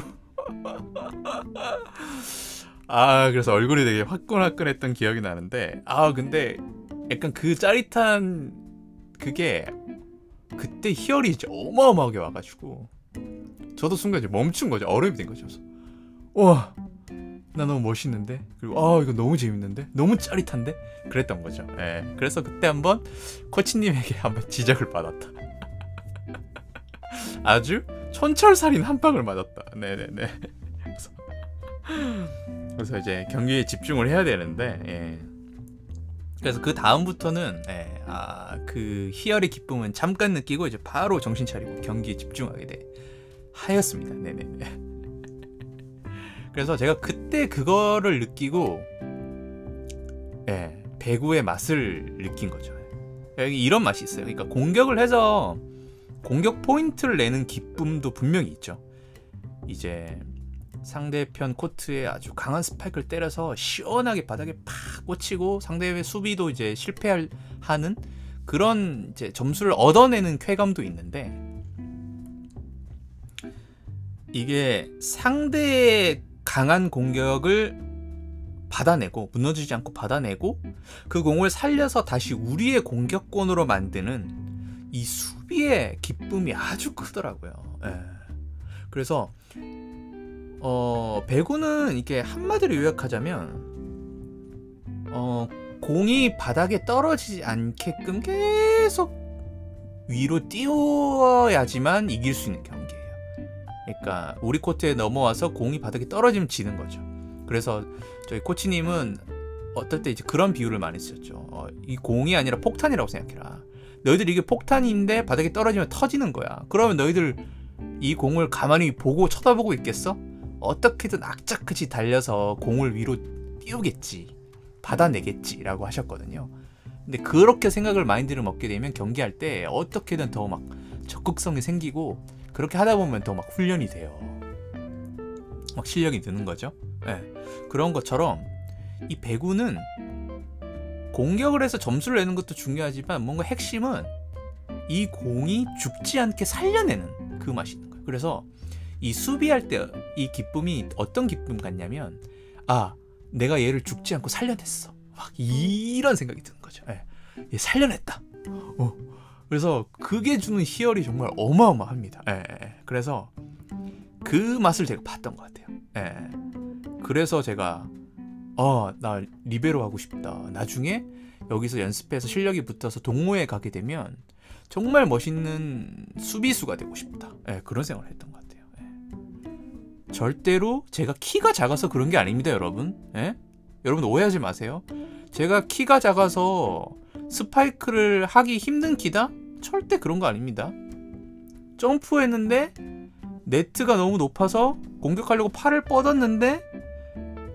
그래서 얼굴이 되게 화끈화끈했던 기억이 나는데, 근데 약간 그 짜릿한 그게 그때 희열이 이제 어마어마하게 와가지고 저도 순간 이제 멈춘 거죠. 얼음이 된 거죠. 우와, 나 너무 멋있는데? 그리고 이거 너무 재밌는데? 너무 짜릿한데? 그랬던 거죠. 예. 그래서 그때 한번 코치님에게 한번 지적을 받았다. 아주 촌철살인 한 방을 맞았다. 네네네. 그래서 이제 경기에 집중을 해야 되는데, 예. 그래서 그 다음부터는 그 희열의 기쁨은 잠깐 느끼고 이제 바로 정신 차리고 경기에 집중하게 돼 하였습니다. 네네네. 그래서 제가 그때 그거를 느끼고 배구의 맛을 느낀 거죠. 이런 맛이 있어요. 그러니까 공격을 해서 공격 포인트를 내는 기쁨도 분명히 있죠. 이제 상대편 코트에 아주 강한 스파이크를 때려서 시원하게 바닥에 팍 꽂히고 상대의 수비도 이제 실패하는 그런 이제 점수를 얻어내는 쾌감도 있는데, 이게 상대의 강한 공격을 받아내고, 무너지지 않고 받아내고 그 공을 살려서 다시 우리의 공격권으로 만드는 이 수비의 기쁨이 아주 크더라고요. 예. 그래서 배구는 이렇게 한마디로 요약하자면 공이 바닥에 떨어지지 않게끔 계속 위로 띄워야지만 이길 수 있는 경기. 그러니까 우리 코트에 넘어와서 공이 바닥에 떨어지면 지는 거죠. 그래서 저희 코치님은 어떨 때 이제 그런 비유를 많이 쓰셨죠. 이 공이 아니라 폭탄이라고 생각해라. 너희들 이게 폭탄인데 바닥에 떨어지면 터지는 거야. 그러면 너희들 이 공을 가만히 보고 쳐다보고 있겠어? 어떻게든 악착같이 달려서 공을 위로 띄우겠지, 받아내겠지 라고 하셨거든요. 근데 그렇게 생각을 마인드를 먹게 되면 경기할 때 어떻게든 더 막 적극성이 생기고, 그렇게 하다 보면 더 막 훈련이 돼요. 막 실력이 느는 거죠. 네. 그런 것처럼 이 배구는 공격을 해서 점수를 내는 것도 중요하지만 뭔가 핵심은 이 공이 죽지 않게 살려내는 그 맛이 있는 거예요. 그래서 이 수비할 때 이 기쁨이 어떤 기쁨 같냐면 내가 얘를 죽지 않고 살려냈어. 막 이런 생각이 드는 거죠. 네. 얘 살려냈다. 그래서 그게 주는 희열이 정말 어마어마합니다. 예. 그래서 그 맛을 제가 봤던 것 같아요. 예. 그래서 제가 나 리베로 하고 싶다. 나중에 여기서 연습해서 실력이 붙어서 동호회 가게 되면 정말 멋있는 수비수가 되고 싶다. 네, 그런 생각을 했던 것 같아요. 네. 절대로 제가 키가 작아서 그런 게 아닙니다, 여러분. 네? 여러분 오해하지 마세요. 제가 키가 작아서 스파이크를 하기 힘든 키다? 절대 그런 거 아닙니다. 점프했는데 네트가 너무 높아서 공격하려고 팔을 뻗었는데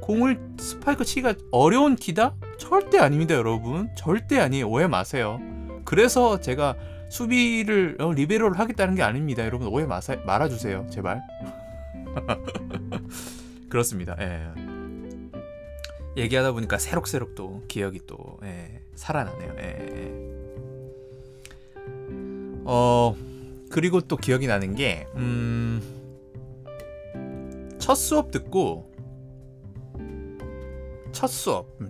공을 스파이크 치기가 어려운 키다? 절대 아닙니다, 여러분. 절대 아니에요. 오해 마세요. 그래서 제가 수비를 리베로를 하겠다는 게 아닙니다. 여러분 오해 말아주세요, 제발. 그렇습니다. 예. 얘기하다 보니까 새록새록 또 기억이 또 살아나네요. 그리고 또 기억이 나는 게 첫 수업 듣고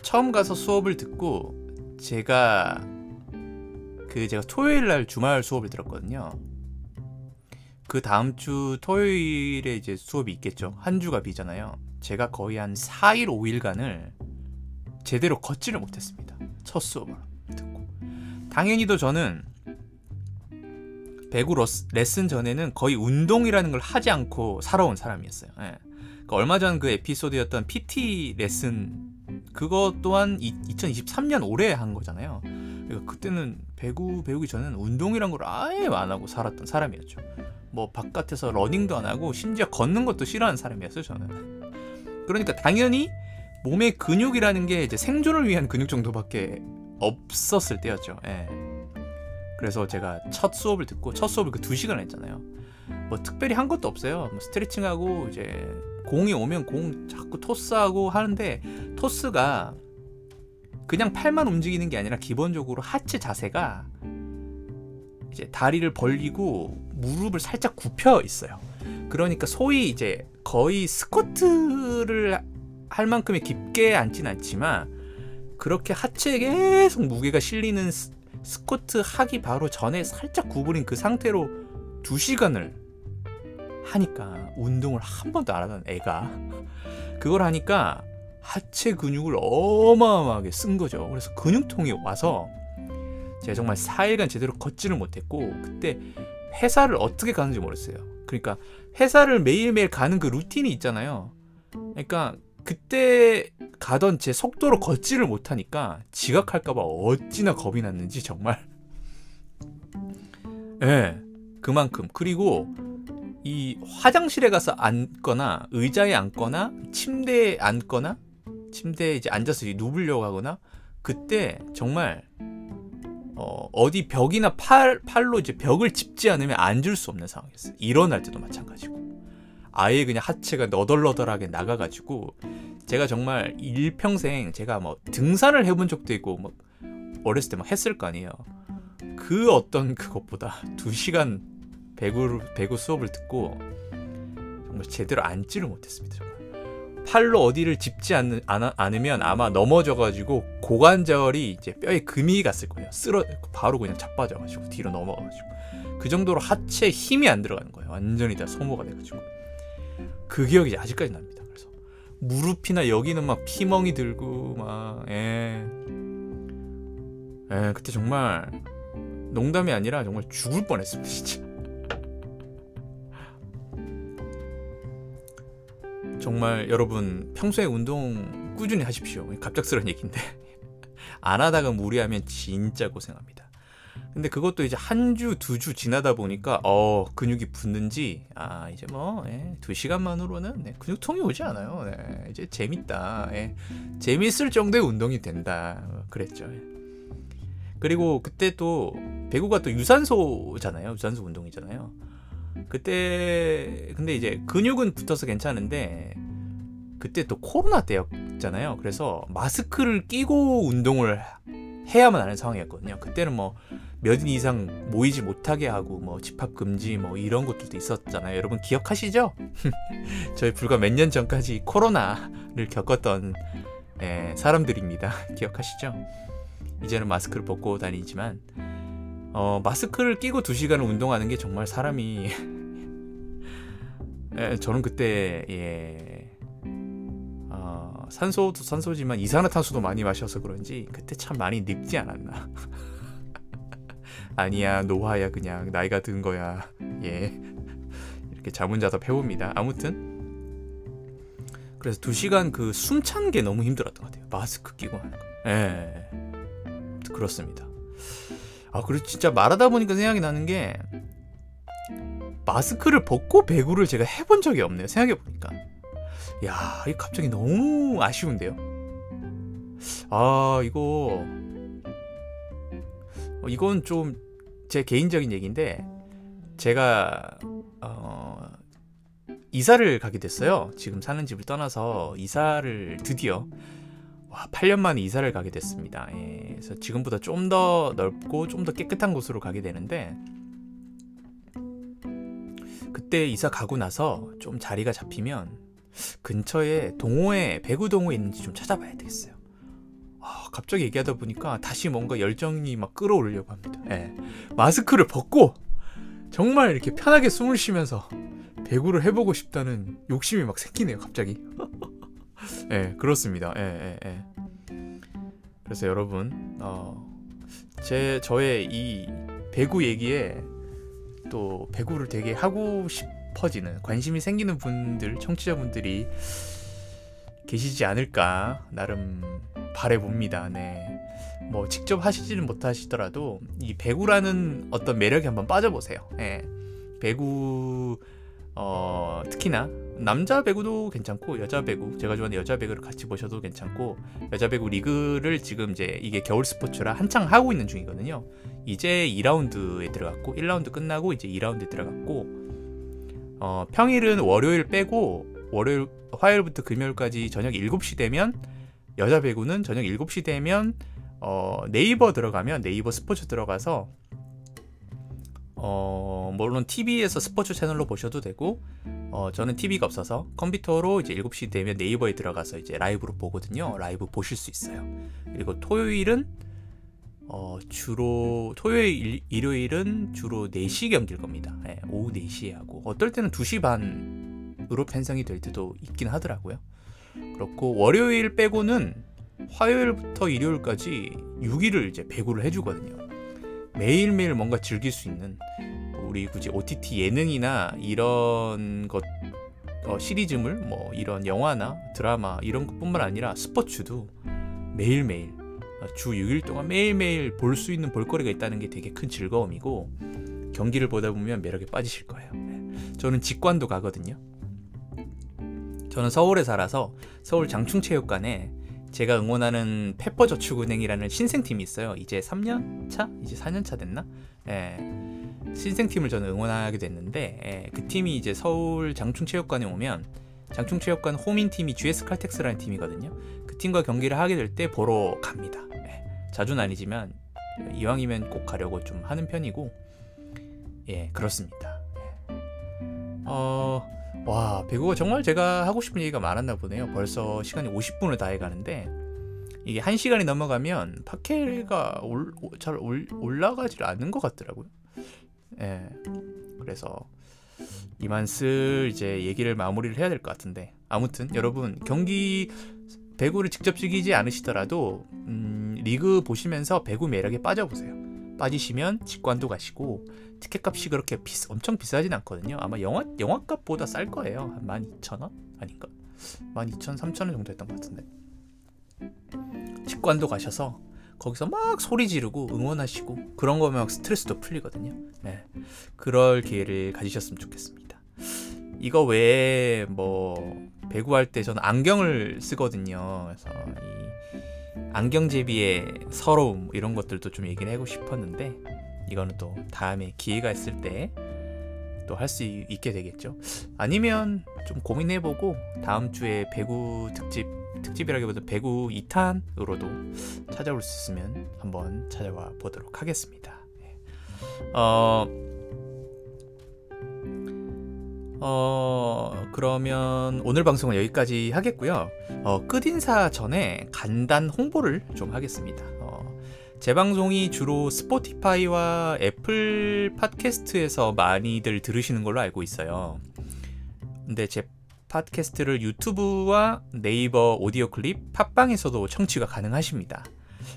처음 가서 수업을 듣고 제가 토요일 날 주말 수업을 들었거든요. 그 다음 주 토요일에 이제 수업이 있겠죠. 한 주가 비잖아요. 제가 거의 한 4일, 5일간을 제대로 걷지를 못했습니다. 첫 수업을 듣고. 당연히도 저는 배구 레슨 전에는 거의 운동이라는 걸 하지 않고 살아온 사람이었어요. 예. 그러니까 얼마 전 그 에피소드였던 PT 레슨 그거 또한 2023년 올해 한 거잖아요. 그러니까 그때는 배구 배우기 전에는 운동이란 걸 아예 안 하고 살았던 사람이었죠. 뭐 바깥에서 러닝도 안 하고 심지어 걷는 것도 싫어하는 사람이었어요, 저는. 그러니까 당연히 몸의 근육이라는 게 이제 생존을 위한 근육 정도밖에 없었을 때였죠. 예. 그래서 제가 첫 수업을 듣고 그 2시간 했잖아요. 뭐 특별히 한 것도 없어요. 뭐 스트레칭하고 이제 공이 오면 공 자꾸 토스하고 하는데 토스가 그냥 팔만 움직이는 게 아니라 기본적으로 하체 자세가 이제 다리를 벌리고 무릎을 살짝 굽혀 있어요. 그러니까 소위 이제 거의 스쿼트를 할 만큼의 깊게 앉진 않지만 그렇게 하체에 계속 무게가 실리는 스쿼트 하기 바로 전에 살짝 구부린 그 상태로 2시간을 하니까 운동을 한 번도 안 하던 애가 그걸 하니까 하체 근육을 어마어마하게 쓴 거죠. 그래서 근육통이 와서 제가 정말 4일간 제대로 걷지를 못했고 그때 회사를 어떻게 가는지 모르겠어요. 그러니까 회사를 매일매일 가는 그 루틴이 있잖아요. 그러니까 그때 가던 제 속도로 걷지를 못하니까 지각할까봐 어찌나 겁이 났는지 정말. 네, 그만큼. 그리고 이 화장실에 가서 앉거나 의자에 앉거나 침대에 앉거나 침대에 이제 앉아서 누우려고 하거나 그때 정말 어디 벽이나 팔로 이제 벽을 짚지 않으면 앉을 수 없는 상황이었어요. 일어날 때도 마찬가지고. 아예 그냥 하체가 너덜너덜하게 나가가지고 제가 정말 일평생 제가 뭐 등산을 해본 적도 있고 막 어렸을 때 막 했을 거 아니에요. 그 어떤 그것보다 2시간 배구 수업을 듣고 정말 제대로 앉지를 못했습니다. 정말. 팔로 어디를 짚지 않으면 아마 넘어져가지고 고관절이 이제 뼈에 금이 갔을 거예요. 바로 그냥 자빠져가지고 뒤로 넘어가가지고 그 정도로 하체에 힘이 안 들어가는 거예요. 완전히 다 소모가 돼가지고. 그 기억이 아직까지 납니다. 그래서 무릎이나 여기는 막 피멍이 들고 막 그때 정말 농담이 아니라 정말 죽을 뻔했습니다, 진짜. 정말 여러분 평소에 운동 꾸준히 하십시오. 갑작스러운 얘기인데 안 하다가 무리하면 진짜 고생합니다. 근데 그것도 이제 한 주, 두 주 지나다 보니까 근육이 붙는지 이제 뭐 2시간만으로는 근육통이 오지 않아요. 이제 재밌다. 재밌을 정도의 운동이 된다. 그랬죠. 그리고 그때 또 배구가 또 유산소잖아요. 유산소 운동이잖아요. 그때 근데 이제 근육은 붙어서 괜찮은데 그때 또 코로나 때였잖아요. 그래서 마스크를 끼고 운동을 해야만 하는 상황이었거든요. 그때는 뭐 몇 인 이상 모이지 못하게 하고 뭐 집합 금지 뭐 이런 것들도 있었잖아요. 여러분 기억하시죠? 저희 불과 몇 년 전까지 코로나를 겪었던 사람들입니다. 기억하시죠? 이제는 마스크를 벗고 다니지만 마스크를 끼고 2시간을 운동하는 게 정말 사람이 저는 그때 산소도 산소지만 이산화탄소도 많이 마셔서 그런지 그때 참 많이 늙지 않았나. 아니야, 노화야, 그냥 나이가 든 거야. 예, 이렇게 자문자답 해봅니다. 아무튼 그래서 2시간 그 숨찬 게 너무 힘들었던 것 같아요. 마스크 끼고 하는 거. 예, 그렇습니다. 아, 그리고 진짜 말하다 보니까 생각이 나는 게 마스크를 벗고 배구를 제가 해본 적이 없네요, 생각해보니까. 야, 이거 갑자기 너무 아쉬운데요. 아, 이거 이건 좀 제 개인적인 얘기인데, 제가 이사를 가게 됐어요. 지금 사는 집을 떠나서 이사를 드디어 8년 만에 이사를 가게 됐습니다. 예, 그래서 지금보다 좀 더 넓고 좀 더 깨끗한 곳으로 가게 되는데, 그때 이사 가고 나서 좀 자리가 잡히면 근처에 동호회, 배구 동호회 있는지 좀 찾아봐야 되겠어요. 아, 갑자기 얘기하다 보니까 다시 뭔가 열정이 막 끌어오르려고 합니다. 예, 마스크를 벗고 정말 이렇게 편하게 숨을 쉬면서 배구를 해보고 싶다는 욕심이 막 생기네요, 갑자기. 예, 그렇습니다. 예, 예, 예. 그래서 여러분, 저의 이 배구 얘기에 또 배구를 되게 하고 싶어지는, 관심이 생기는 분들, 청취자분들이 계시지 않을까 나름 바라봅니다. 네, 뭐 직접 하시지는 못하시더라도 이 배구라는 어떤 매력에 한번 빠져보세요. 예, 배구 특히나 남자 배구도 괜찮고 여자 배구, 제가 좋아하는 여자 배구를 같이 보셔도 괜찮고, 여자 배구 리그를 지금 이제 이게 겨울 스포츠라 한창 하고 있는 중이거든요. 이제 2라운드에 들어갔고, 1라운드 끝나고 이제 2라운드에 들어갔고, 평일은 월요일 빼고 화요일부터 금요일까지 저녁 7시 되면, 여자 배구는 저녁 7시 되면 네이버 들어가면, 네이버 스포츠 들어가서 물론 TV에서 스포츠 채널로 보셔도 되고, 저는 TV가 없어서 컴퓨터로 이제 7시 되면 네이버에 들어가서 이제 라이브로 보거든요. 라이브 보실 수 있어요. 그리고 토요일은 주로 토요일, 일요일은 주로 4시 경기일 겁니다. 네, 오후 4시에 하고, 어떨 때는 2시 반으로 편성이 될 때도 있긴 하더라고요. 그렇고 월요일 빼고는 화요일부터 일요일까지 6일을 이제 배구를 해주거든요. 매일매일 뭔가 즐길 수 있는, 우리 굳이 OTT 예능이나 이런 것, 시리즈물, 뭐 이런 영화나 드라마 이런 것뿐만 아니라 스포츠도 매일매일 주 6일 동안 매일매일 볼 수 있는 볼거리가 있다는 게 되게 큰 즐거움이고, 경기를 보다 보면 매력에 빠지실 거예요. 저는 직관도 가거든요. 저는 서울에 살아서 서울 장충체육관에 제가 응원하는 페퍼저축은행이라는 신생팀이 있어요. 이제 3년차? 이제 4년차 됐나? 예, 신생팀을 저는 응원하게 됐는데, 예, 그 팀이 이제 서울 장충체육관에 오면, 장충체육관 호민팀이 GS칼텍스라는 팀이거든요. 그 팀과 경기를 하게 될 때 보러 갑니다. 예, 자주는 아니지만 이왕이면 꼭 가려고 좀 하는 편이고, 예, 그렇습니다. 예. 와, 배구가 정말 제가 하고 싶은 얘기가 많았나 보네요. 벌써 시간이 50분을 다 해가는데, 이게 1시간이 넘어가면 팟캐가 잘 올라가질 않는 것 같더라고요. 예, 그래서 이만 슬 이제 얘기를 마무리를 해야 될 것 같은데, 아무튼 여러분, 경기 배구를 직접 즐기지 않으시더라도 리그 보시면서 배구 매력에 빠져보세요. 빠지시면 직관도 가시고, 티켓값이 그렇게 엄청 비싸진 않거든요. 아마 영화값보다 쌀 거예요. 한 12,000원? 아닌가? 12,000, 3,000원 정도 했던 것 같은데, 직관도 가셔서 거기서 막 소리 지르고 응원하시고 그런 거면 스트레스도 풀리거든요. 네, 그럴 기회를 가지셨으면 좋겠습니다. 이거 외에 뭐 배구할 때 저는 안경을 쓰거든요. 그래서 이 안경제비의 서러움, 이런 것들도 좀 얘기를 하고 싶었는데, 이거는 또 다음에 기회가 있을 때 또 할 수 있게 되겠죠. 아니면 좀 고민해보고 다음 주에 배구 특집이라기보다 배구 2탄으로도 찾아올 수 있으면 한번 찾아와 보도록 하겠습니다. 그러면 오늘 방송은 여기까지 하겠고요. 끝인사 전에 간단 홍보를 좀 하겠습니다. 제 방송이 주로 스포티파이와 애플 팟캐스트에서 많이들 들으시는 걸로 알고 있어요. 근데 제 팟캐스트를 유튜브와 네이버 오디오 클립, 팟빵에서도 청취가 가능하십니다.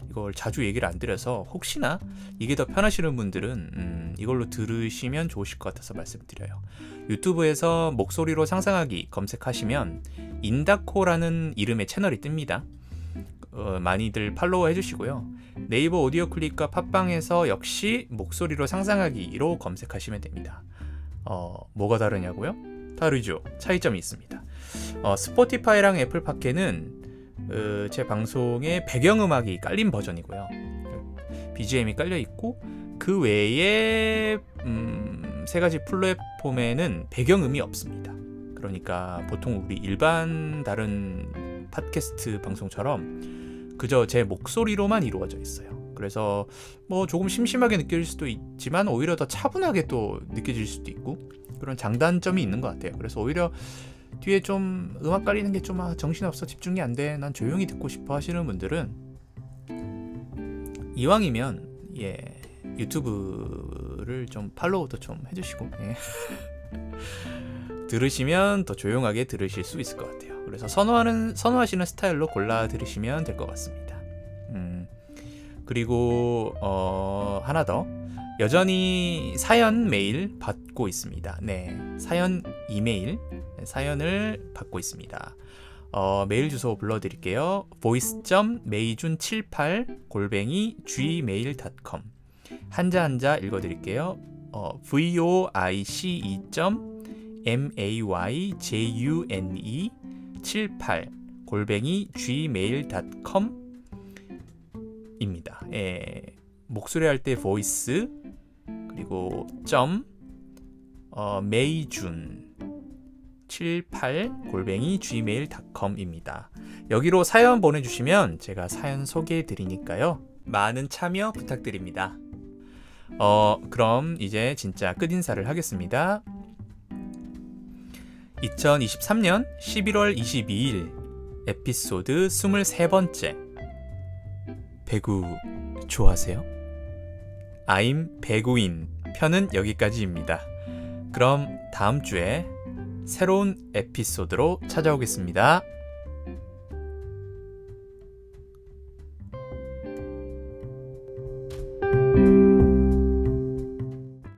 이걸 자주 얘기를 안 드려서 혹시나 이게 더 편하시는 분들은 이걸로 들으시면 좋으실 것 같아서 말씀드려요. 유튜브에서 목소리로 상상하기 검색하시면 인다코라는 이름의 채널이 뜹니다. 많이들 팔로우 해주시고요. 네이버 오디오 클립과 팟빵에서 역시 목소리로 상상하기로 검색하시면 됩니다. 뭐가 다르냐고요? 다르죠. 차이점이 있습니다. 스포티파이랑 애플 팟캐는 제 방송에 배경음악이 깔린 버전이고요. BGM이 깔려있고 그 외에 세 가지 플랫폼에는 배경음이 없습니다. 그러니까 보통 우리 일반 다른 팟캐스트 방송처럼 그저 제 목소리로만 이루어져 있어요. 그래서 뭐 조금 심심하게 느껴질 수도 있지만 오히려 더 차분하게 또 느껴질 수도 있고 그런 장단점이 있는 것 같아요. 그래서 오히려 뒤에 좀 음악 깔리는 게 좀 정신없어, 집중이 안 돼, 난 조용히 듣고 싶어 하시는 분들은 이왕이면 유튜브를 좀 팔로우도 좀 해주시고 들으시면 더 조용하게 들으실 수 있을 것 같아요. 그래서 선호하시는 스타일로 골라 들으시면 될 것 같습니다. 그리고 하나 더, 여전히 사연 메일 받고 있습니다. 네, 사연 이메일, 사연을 받고 있습니다. 메일 주소 불러드릴게요. voice.meijun78@gmail.com 한자 읽어드릴게요. voice.meijune78@gmail.com 입니다. 목소리 할 때 voice 그리고 점 메이준 78@gmail.com입니다. 여기로 사연 보내주시면 제가 사연 소개해드리니까요. 많은 참여 부탁드립니다. 그럼 이제 진짜 끝인사를 하겠습니다. 2023년 11월 22일 에피소드 23번째, 배구 좋아하세요? I'm 배구인 편은 여기까지입니다. 그럼 다음 주에 새로운 에피소드로 찾아오겠습니다.